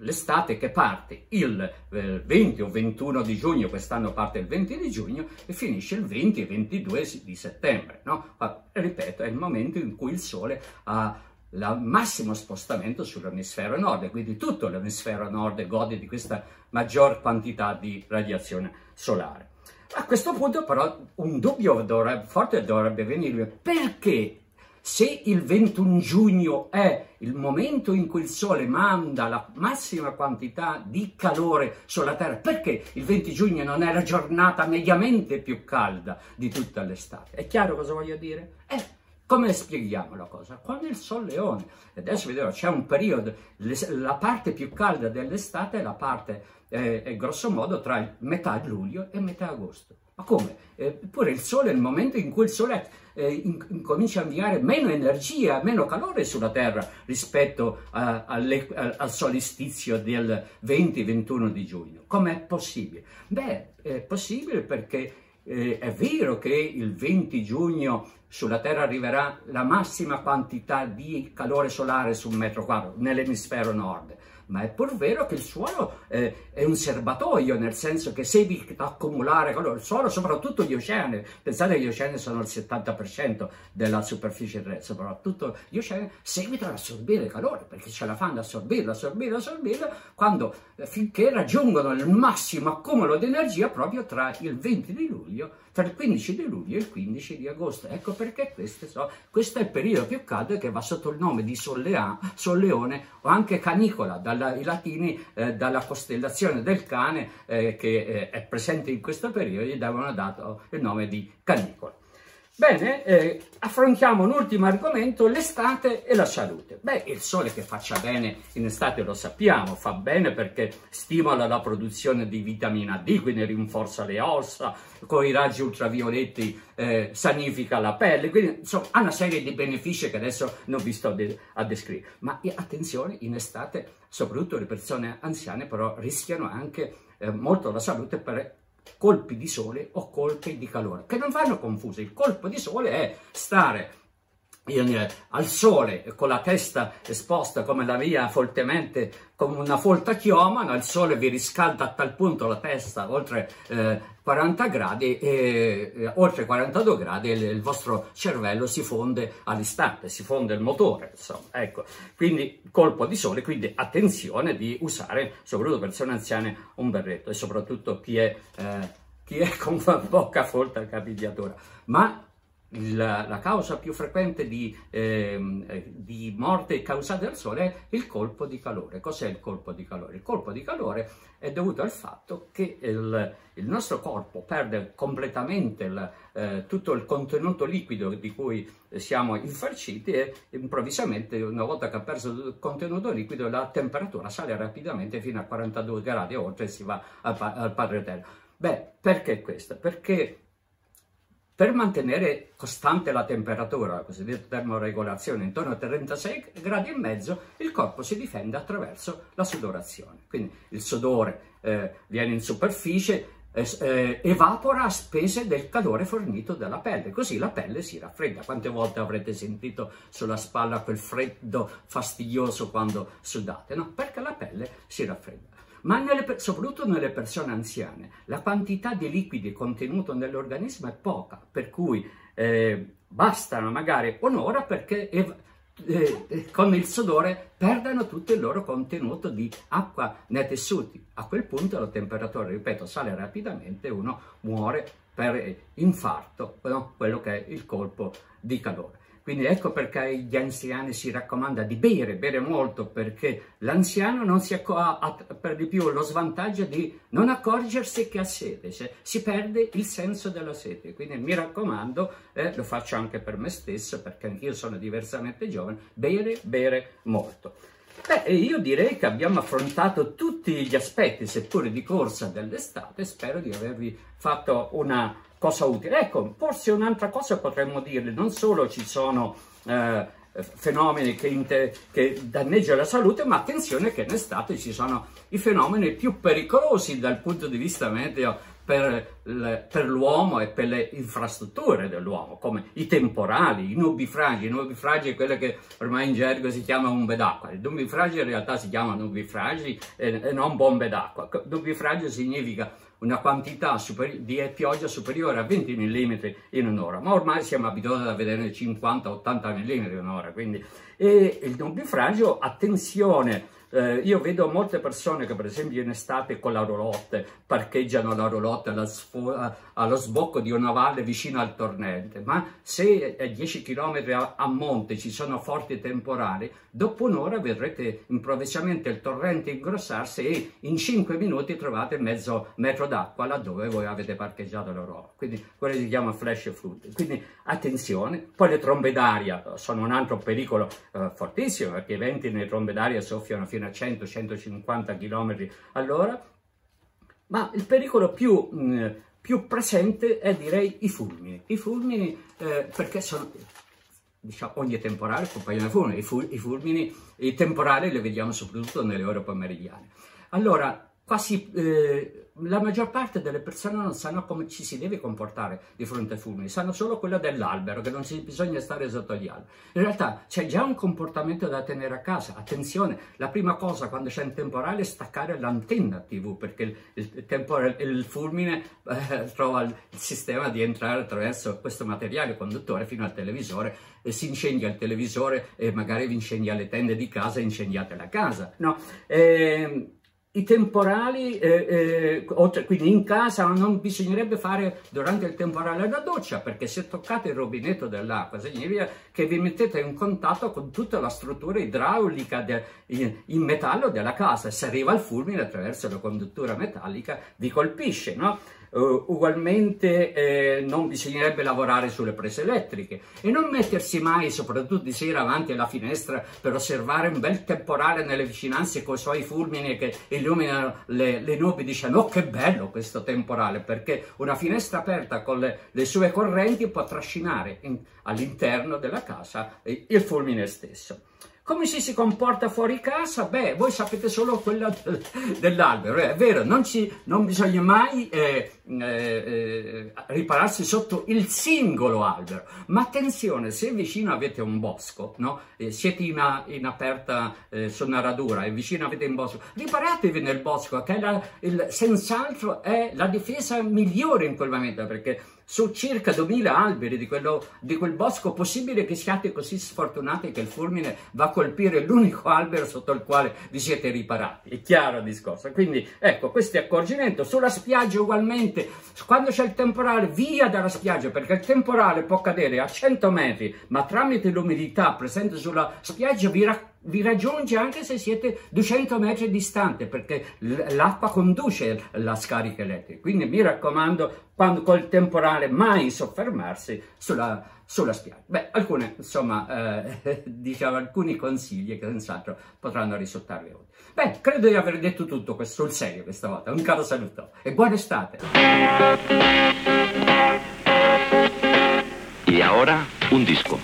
l'estate che parte il venti o ventuno di giugno, quest'anno parte il venti di giugno e finisce il venti e ventidue di settembre, no? Ma, ripeto, è il momento in cui il Sole ha il massimo spostamento sull'emisfero nord, quindi tutto l'emisfero nord gode di questa maggior quantità di radiazione solare. A questo punto però un dubbio dovrebbe, forte dovrebbe venire, perché se il ventuno giugno è il momento in cui il Sole manda la massima quantità di calore sulla Terra, perché il venti giugno non è la giornata mediamente più calda di tutta l'estate? È chiaro cosa voglio dire? Eh, come spieghiamo la cosa? Quando il solleone, adesso vedremo, c'è un periodo, la parte più calda dell'estate è la parte, eh, è grosso modo, tra metà luglio e metà agosto. Ma come? Eppure eh, il Sole è il momento in cui il Sole eh, incomincia a inviare meno energia, meno calore sulla Terra rispetto a, alle, a, al solstizio del venti ventuno di giugno. Com'è possibile? Beh, è possibile perché eh, è vero che il venti giugno sulla Terra arriverà la massima quantità di calore solare su un metro quadro nell'emisfero nord, ma è pur vero che il suolo eh, è un serbatoio, nel senso che se vi accumulare il suolo, soprattutto gli oceani, pensate che gli oceani sono il settanta per cento della superficie terrestre, soprattutto gli oceani seguitano ad assorbire calore, perché ce la fanno assorbire, assorbire, assorbire, quando, finché raggiungono il massimo accumulo di energia proprio tra il venti di luglio, tra il quindici di luglio e il quindici di agosto. Ecco perché queste so, questo è il periodo più caldo, che va sotto il nome di sollea, solleone o anche canicola, dalla, i latini eh, dalla costellazione del cane eh, che eh, è presente in questo periodo, gli davano dato il nome di canicola. Bene, eh, affrontiamo un ultimo argomento, l'estate e la salute. Beh, il sole che faccia bene in estate lo sappiamo, fa bene perché stimola la produzione di vitamina D, quindi rinforza le ossa, con i raggi ultravioletti eh, sanifica la pelle, quindi insomma ha una serie di benefici che adesso non vi sto de- a descrivere. Ma attenzione, in estate soprattutto le persone anziane però rischiano anche eh, molto la salute per colpi di sole o colpi di calore, che non vanno confusi. Il colpo di sole è stare in, al sole con la testa esposta come la mia, fortemente, come una folta chioma, no? Il sole vi riscalda a tal punto la testa oltre eh, quaranta gradi e eh, oltre quarantadue gradi il, il vostro cervello si fonde all'istante, si fonde il motore, insomma, ecco, quindi colpo di sole, quindi attenzione di usare, soprattutto persone anziane, un berretto, e soprattutto chi è, eh, chi è con la bocca folta capigliatura. Ma La, la causa più frequente di, eh, di morte causata dal sole è il colpo di calore. Cos'è il colpo di calore? Il colpo di calore è dovuto al fatto che il, il nostro corpo perde completamente il, eh, tutto il contenuto liquido di cui siamo infarciti, e improvvisamente, una volta che ha perso il contenuto liquido, la temperatura sale rapidamente fino a quarantadue gradi e oltre, si va al, al padre eterno. Beh, perché questo? Perché per mantenere costante la temperatura, la cosiddetta termoregolazione, intorno a trentasei gradi e mezzo, il corpo si difende attraverso la sudorazione. Quindi il sudore eh, viene in superficie, Eh, evapora a spese del calore fornito dalla pelle, così la pelle si raffredda. Quante volte avrete sentito sulla spalla quel freddo fastidioso quando sudate? No, perché la pelle si raffredda. Ma nelle, soprattutto nelle persone anziane, la quantità di liquidi contenuto nell'organismo è poca, per cui eh, bastano magari un'ora perché ev- Eh, con il sudore perdano tutto il loro contenuto di acqua nei tessuti. A quel punto la temperatura, ripeto, sale rapidamente e uno muore per infarto, no? Quello che è il colpo di calore. Quindi ecco perché agli anziani si raccomanda di bere, bere molto, perché l'anziano non si ha, ha per di più lo svantaggio di non accorgersi che ha sete, cioè si perde il senso della sete. Quindi mi raccomando, eh, lo faccio anche per me stesso, perché anch'io sono diversamente giovane, bere, bere molto. Beh, io direi che abbiamo affrontato tutti gli aspetti, seppure di corsa, dell'estate. Spero di avervi fatto una cosa utile. Ecco, forse un'altra cosa potremmo dirle: non solo ci sono eh, fenomeni che, inter- che danneggiano la salute, ma attenzione che in estate ci sono i fenomeni più pericolosi dal punto di vista meteo per, per l'uomo e per le infrastrutture dell'uomo, come i temporali, i nubifragi. I nubifragi è quello che ormai in gergo si chiama bombe d'acqua. I nubifragi in realtà si chiamano nubifragi e, e non bombe d'acqua. Nubifragio significa una quantità superi- di pioggia superiore a venti millimetri in un'ora, ma ormai siamo abituati a vedere cinquanta ottanta millimetri in un'ora, quindi. E il nubifragio, attenzione, eh, io vedo molte persone che per esempio in estate con la roulotte parcheggiano la roulotte alla sfo- allo sbocco di una valle vicino al torrente, ma se a dieci chilometri a-, a monte ci sono forti temporali, dopo un'ora vedrete improvvisamente il torrente ingrossarsi e in cinque minuti trovate mezzo metro d'acqua laddove voi avete parcheggiato l'Europa. Quindi quello si chiama flash flood. Quindi attenzione. Poi le trombe d'aria sono un altro pericolo eh, fortissimo, perché i venti nelle trombe d'aria soffiano fino a cento centocinquanta chilometri all'ora. Ma il pericolo più, mh, più presente è, direi, i fulmini. I fulmini eh, perché sono, diciamo, ogni temporale compaiono i fulmini. I, ful- i fulmini, i temporali li vediamo soprattutto nelle ore pomeridiane. Allora, Quasi eh, la maggior parte delle persone non sanno come ci si deve comportare di fronte ai fulmini, sanno solo quello dell'albero, che non si bisogna stare sotto gli alberi. In realtà c'è già un comportamento da tenere a casa. Attenzione, la prima cosa quando c'è un temporale è staccare l'antenna tivù, perché il, il, temporale, il fulmine eh, trova il sistema di entrare attraverso questo materiale conduttore fino al televisore, e si incendia il televisore e magari vi incendia le tende di casa e incendiate la casa. No, eh, I temporali, eh, eh, quindi in casa non bisognerebbe fare durante il temporale la doccia, perché se toccate il rubinetto dell'acqua significa che vi mettete in contatto con tutta la struttura idraulica de, in, in metallo della casa. Se arriva il fulmine attraverso la conduttura metallica vi colpisce, no? Uh, ugualmente eh, non bisognerebbe lavorare sulle prese elettriche e non mettersi mai, soprattutto di sera, avanti alla finestra per osservare un bel temporale nelle vicinanze con i suoi fulmini che illuminano le, le nubi, dicendo oh che bello questo temporale, perché una finestra aperta con le, le sue correnti può trascinare all'interno della casa il fulmine stesso. Come ci si comporta fuori casa? Beh, voi sapete solo quello dell'albero, è vero, non, ci, non bisogna mai eh, eh, eh, ripararsi sotto il singolo albero, ma attenzione, se vicino avete un bosco, no? eh, siete in, a, in aperta eh, su una radura e vicino avete un bosco, riparatevi nel bosco, che senz'altro è la difesa migliore in quel momento, perché su circa duemila alberi di, quello, di quel bosco, possibile che siate così sfortunati che il fulmine va a colpire l'unico albero sotto il quale vi siete riparati. È chiaro il discorso. Quindi ecco, questo è accorgimento. Sulla spiaggia ugualmente, quando c'è il temporale, via dalla spiaggia, perché il temporale può cadere a cento metri, ma tramite l'umidità presente sulla spiaggia vi racconta, vi raggiunge anche se siete duecento metri distante, perché l'acqua conduce la scarica elettrica. Quindi mi raccomando, quando col temporale mai soffermarsi sulla, sulla spiaggia. Beh, alcune, insomma, eh, diciamo, alcuni consigli che senz'altro potranno risultarvi utili. Beh, credo di aver detto tutto sul serio questa volta. Un caro saluto e buona estate! E ora un disco.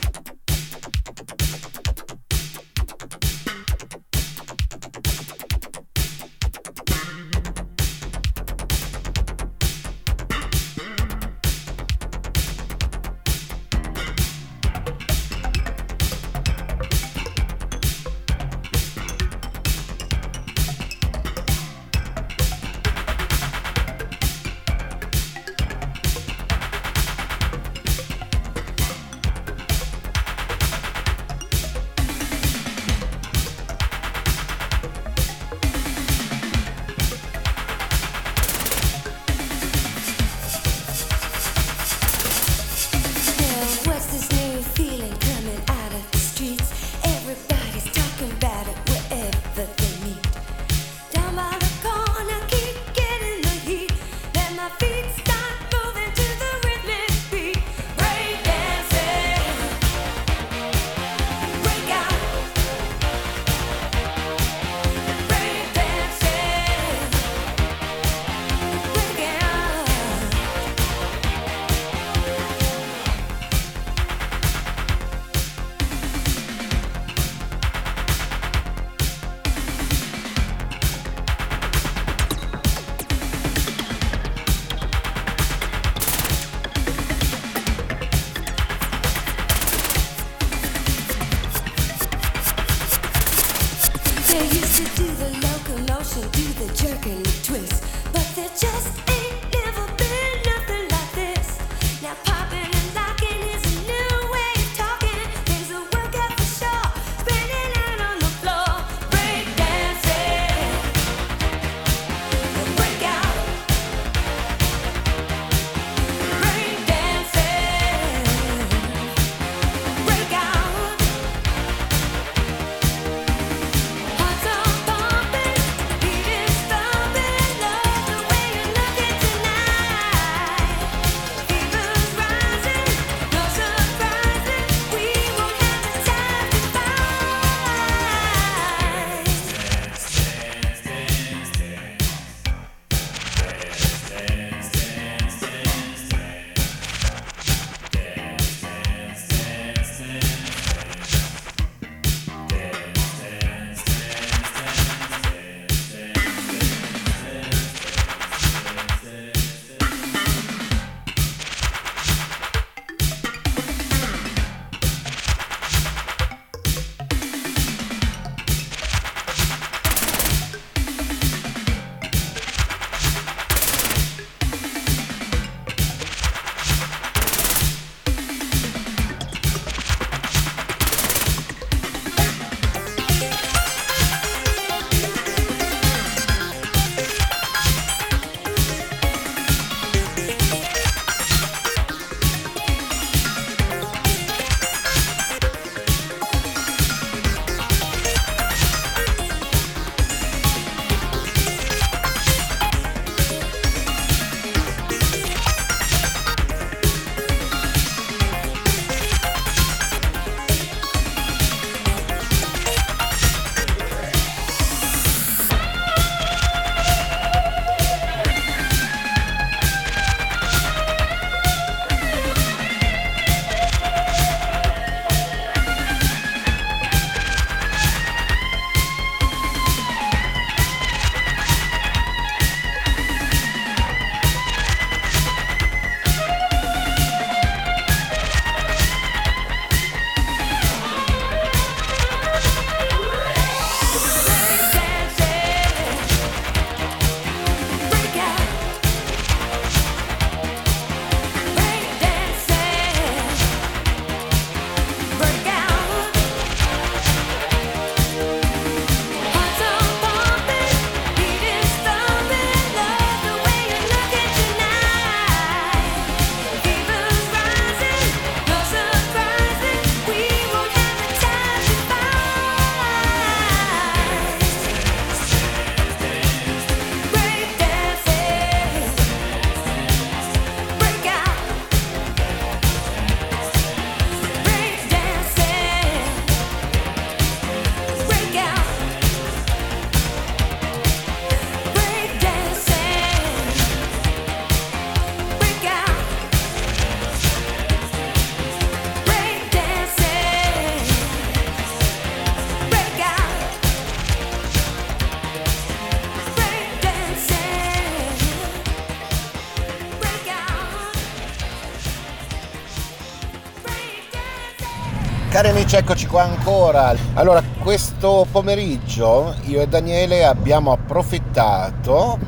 Cari amici, eccoci qua ancora. Allora, questo pomeriggio io e Daniele abbiamo approfittato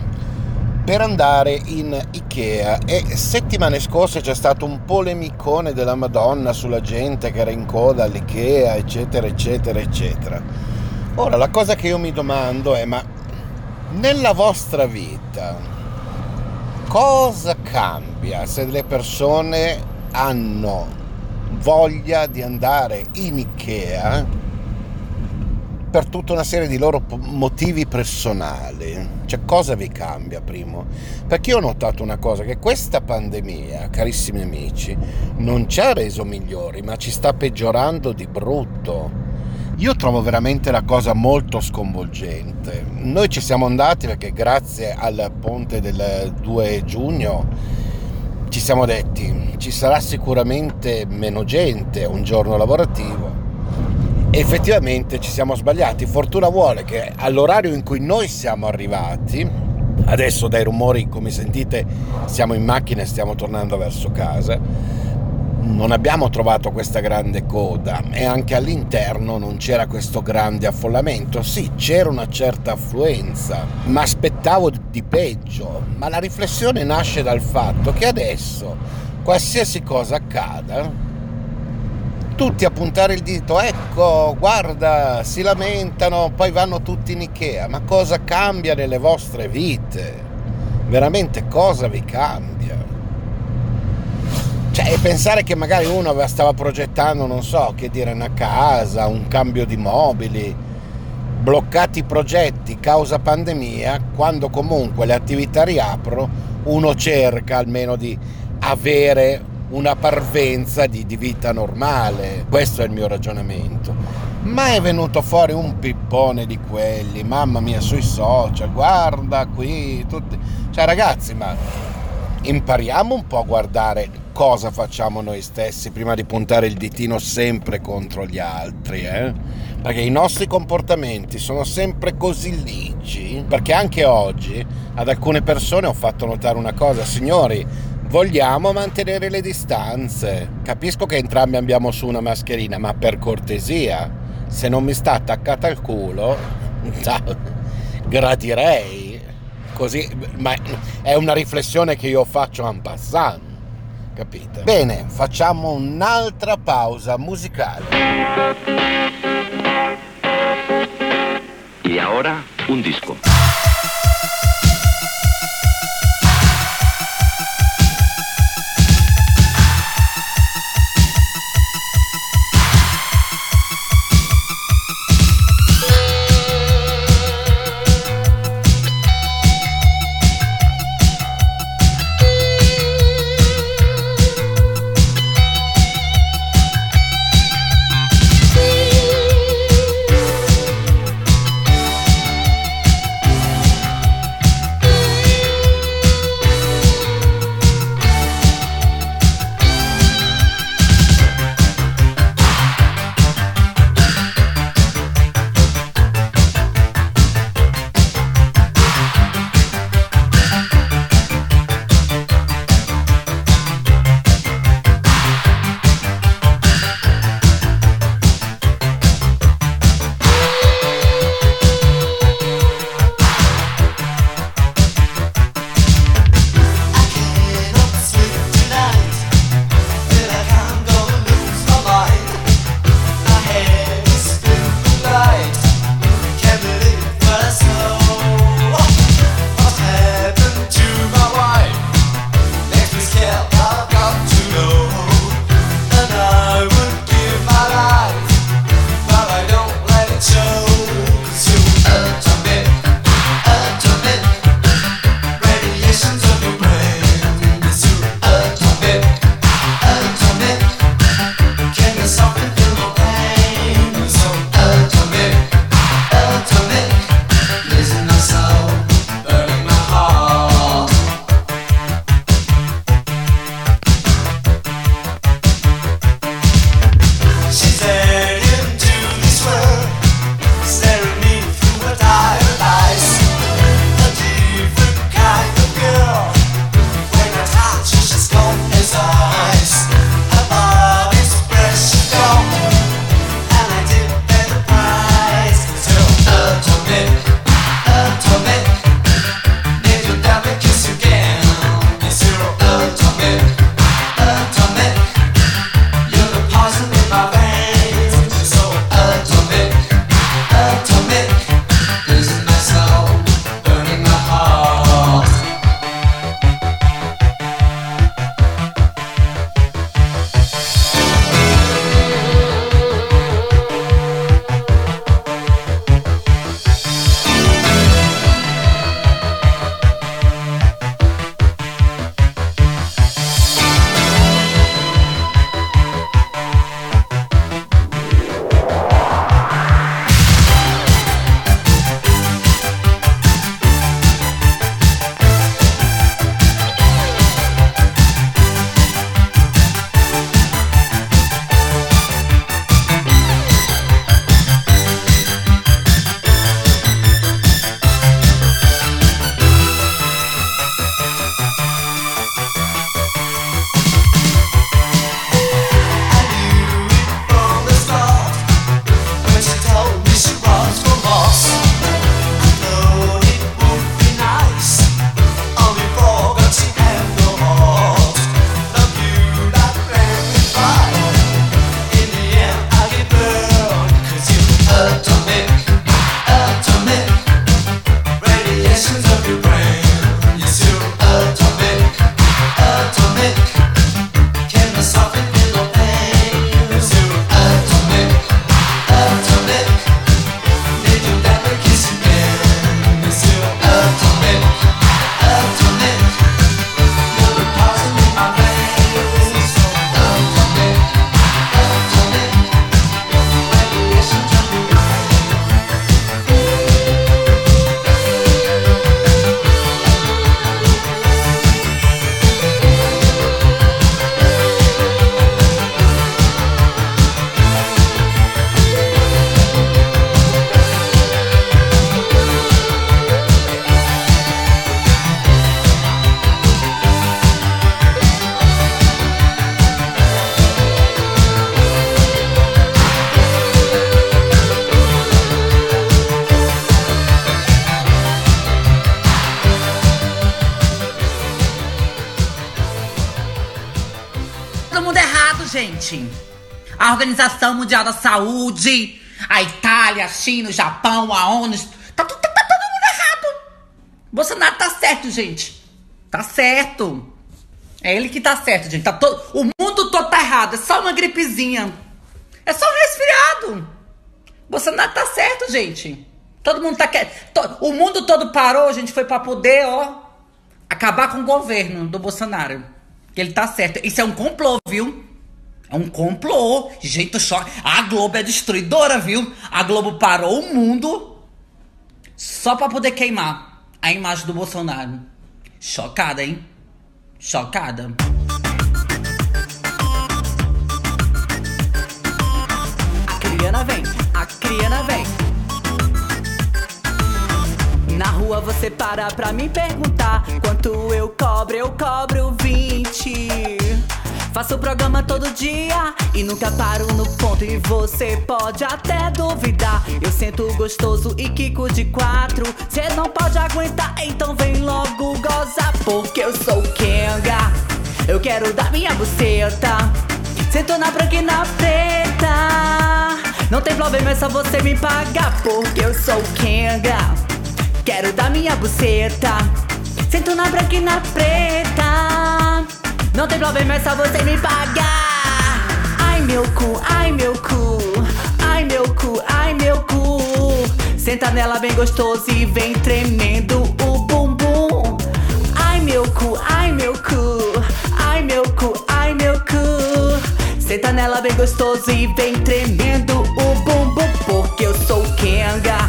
per andare in IKEA e settimane scorse c'è stato un polemicone della Madonna sulla gente che era in coda all'IKEA, eccetera, eccetera, eccetera. Ora, la cosa che io mi domando è: ma nella vostra vita cosa cambia se le persone hanno voglia di andare in IKEA per tutta una serie di loro motivi personali? Cioè, cosa vi cambia? Primo, perché io ho notato una cosa, che questa pandemia, carissimi amici, non ci ha reso migliori, ma ci sta peggiorando di brutto. Io trovo veramente la cosa molto sconvolgente. Noi ci siamo andati perché grazie al ponte del due giugno ci siamo detti ci sarà sicuramente meno gente un giorno lavorativo, e effettivamente ci siamo sbagliati. Fortuna vuole che all'orario in cui noi siamo arrivati, adesso dai rumori come sentite siamo in macchina e stiamo tornando verso casa, non abbiamo trovato questa grande coda e anche all'interno non c'era questo grande affollamento. Sì, c'era una certa affluenza, ma aspettavo di peggio. Ma la riflessione nasce dal fatto che adesso, qualsiasi cosa accada, tutti a puntare il dito, ecco, guarda, si lamentano, poi vanno tutti in IKEA. Ma cosa cambia nelle vostre vite? Veramente cosa vi cambia? Cioè, e pensare che magari uno stava progettando, non so, che dire, una casa, un cambio di mobili, bloccati i progetti causa pandemia, quando comunque le attività riaprono, uno cerca almeno di avere una parvenza di, di vita normale. Questo è il mio ragionamento. Ma è venuto fuori un pippone di quelli, mamma mia, sui social, guarda qui, tutti. Cioè, ragazzi, ma impariamo un po' a guardare cosa facciamo noi stessi prima di puntare il ditino sempre contro gli altri, eh? Perché i nostri comportamenti sono sempre così ligi, perché anche oggi ad alcune persone ho fatto notare una cosa: signori, vogliamo mantenere le distanze, capisco che entrambi abbiamo su una mascherina, ma per cortesia, se non mi sta attaccata al culo gradirei così. Ma è una riflessione che io faccio en passant, capite? Bene, facciamo un'altra pausa musicale. E ora un disco. gente. A Organização Mundial da Saúde, a Itália, a China, o Japão, a ONU, tá, tá, tá todo mundo errado. Bolsonaro tá certo, gente. Tá certo. É ele que tá certo, gente. Tá todo, o mundo todo tá errado. É só uma gripezinha. É só um resfriado. Bolsonaro tá certo, gente. Todo mundo tá querendo. O mundo todo parou, gente, foi pra poder, ó, acabar com o governo do Bolsonaro. Que ele tá certo. Isso é um complô, viu? É um complô. Gente, choque. A Globo é destruidora, viu? A Globo parou o mundo só pra poder queimar a imagem do Bolsonaro. Chocada, hein? Chocada. A criana vem, a criana vem. Na rua você para pra me perguntar quanto eu cobro, eu cobro vinte. Faço programa todo dia e nunca paro no ponto, e você pode até duvidar. Eu sento gostoso e quico de quatro. Cê não pode aguentar, então vem logo gozar, porque eu sou Kenga, eu quero dar minha buceta. Sento na branca e na preta, não tem problema, é só você me pagar, porque eu sou Kenga, quero dar minha buceta. Sento na branca e na preta, não tem problema, é só você me pagar. Ai meu cu, ai meu cu, ai meu cu, ai meu cu. Senta nela bem gostoso e vem tremendo o bumbum. Ai meu cu, ai meu cu, ai meu cu, ai meu cu. Senta nela bem gostoso e vem tremendo o bumbum, porque eu sou Kenga,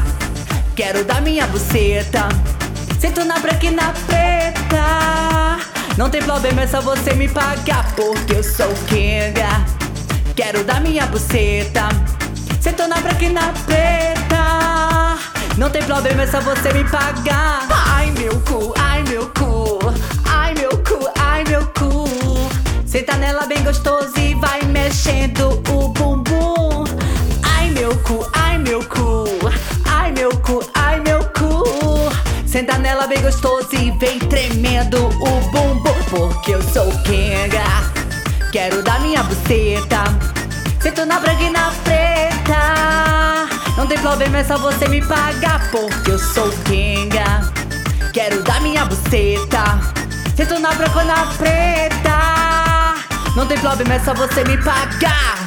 quero dar minha buceta. Sento na branca e na preta, não tem problema, é só você me pagar, porque eu sou Kenga, quero dar minha buceta. Sento na branca e na preta, não tem problema, é só você me pagar. Ai meu cu, ai meu cu, ai meu cu, ai meu cu. Senta nela bem gostoso e vai mexendo o bumbum. Ai meu cu, ai meu cu, ai meu cu, ai meu cu. Senta nela bem gostoso e vem tremendo o bumbum, porque eu sou Kenga, quero dar minha buceta. Sento na branca e na preta, não tem problema, é só você me pagar, porque eu sou Kenga, quero dar minha buceta. Sento na branca e na preta, não tem problema, é só você me pagar.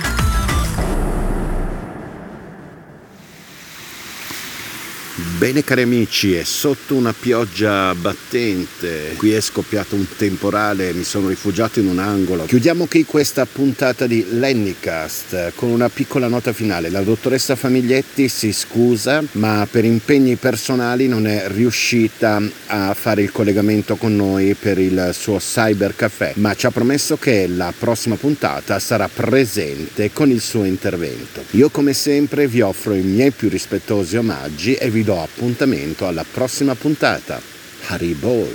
Bene cari amici, è sotto una pioggia battente, qui è scoppiato un temporale, mi sono rifugiato in un angolo. Chiudiamo qui questa puntata di Lennycast con una piccola nota finale. La dottoressa Famiglietti si scusa, ma per impegni personali non è riuscita a fare il collegamento con noi per il suo cyber caffè, ma ci ha promesso che la prossima puntata sarà presente con il suo intervento. Io come sempre vi offro i miei più rispettosi omaggi e vi do appuntamento alla prossima puntata. Haribol.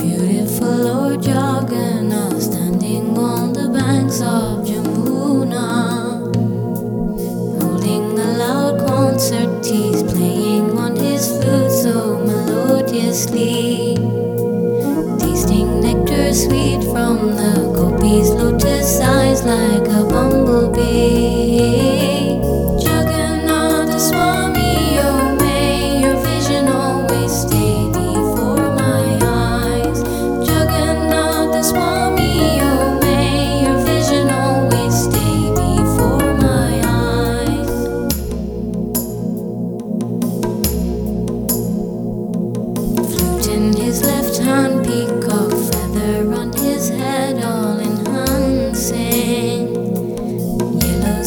Beautiful Lord Yourcenar, standing on the banks of Jamuna, holding a loud concert, he's playing on his flute so melodiously, sweet from the gopi's lotus eyes like a bumblebee. Yourcenar the Swami, oh may your vision always stay before my eyes. Yourcenar the Swami, oh may your vision always stay before my eyes. Flute in his left hand, peacock on his head all enhancing, yellow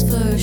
Smile.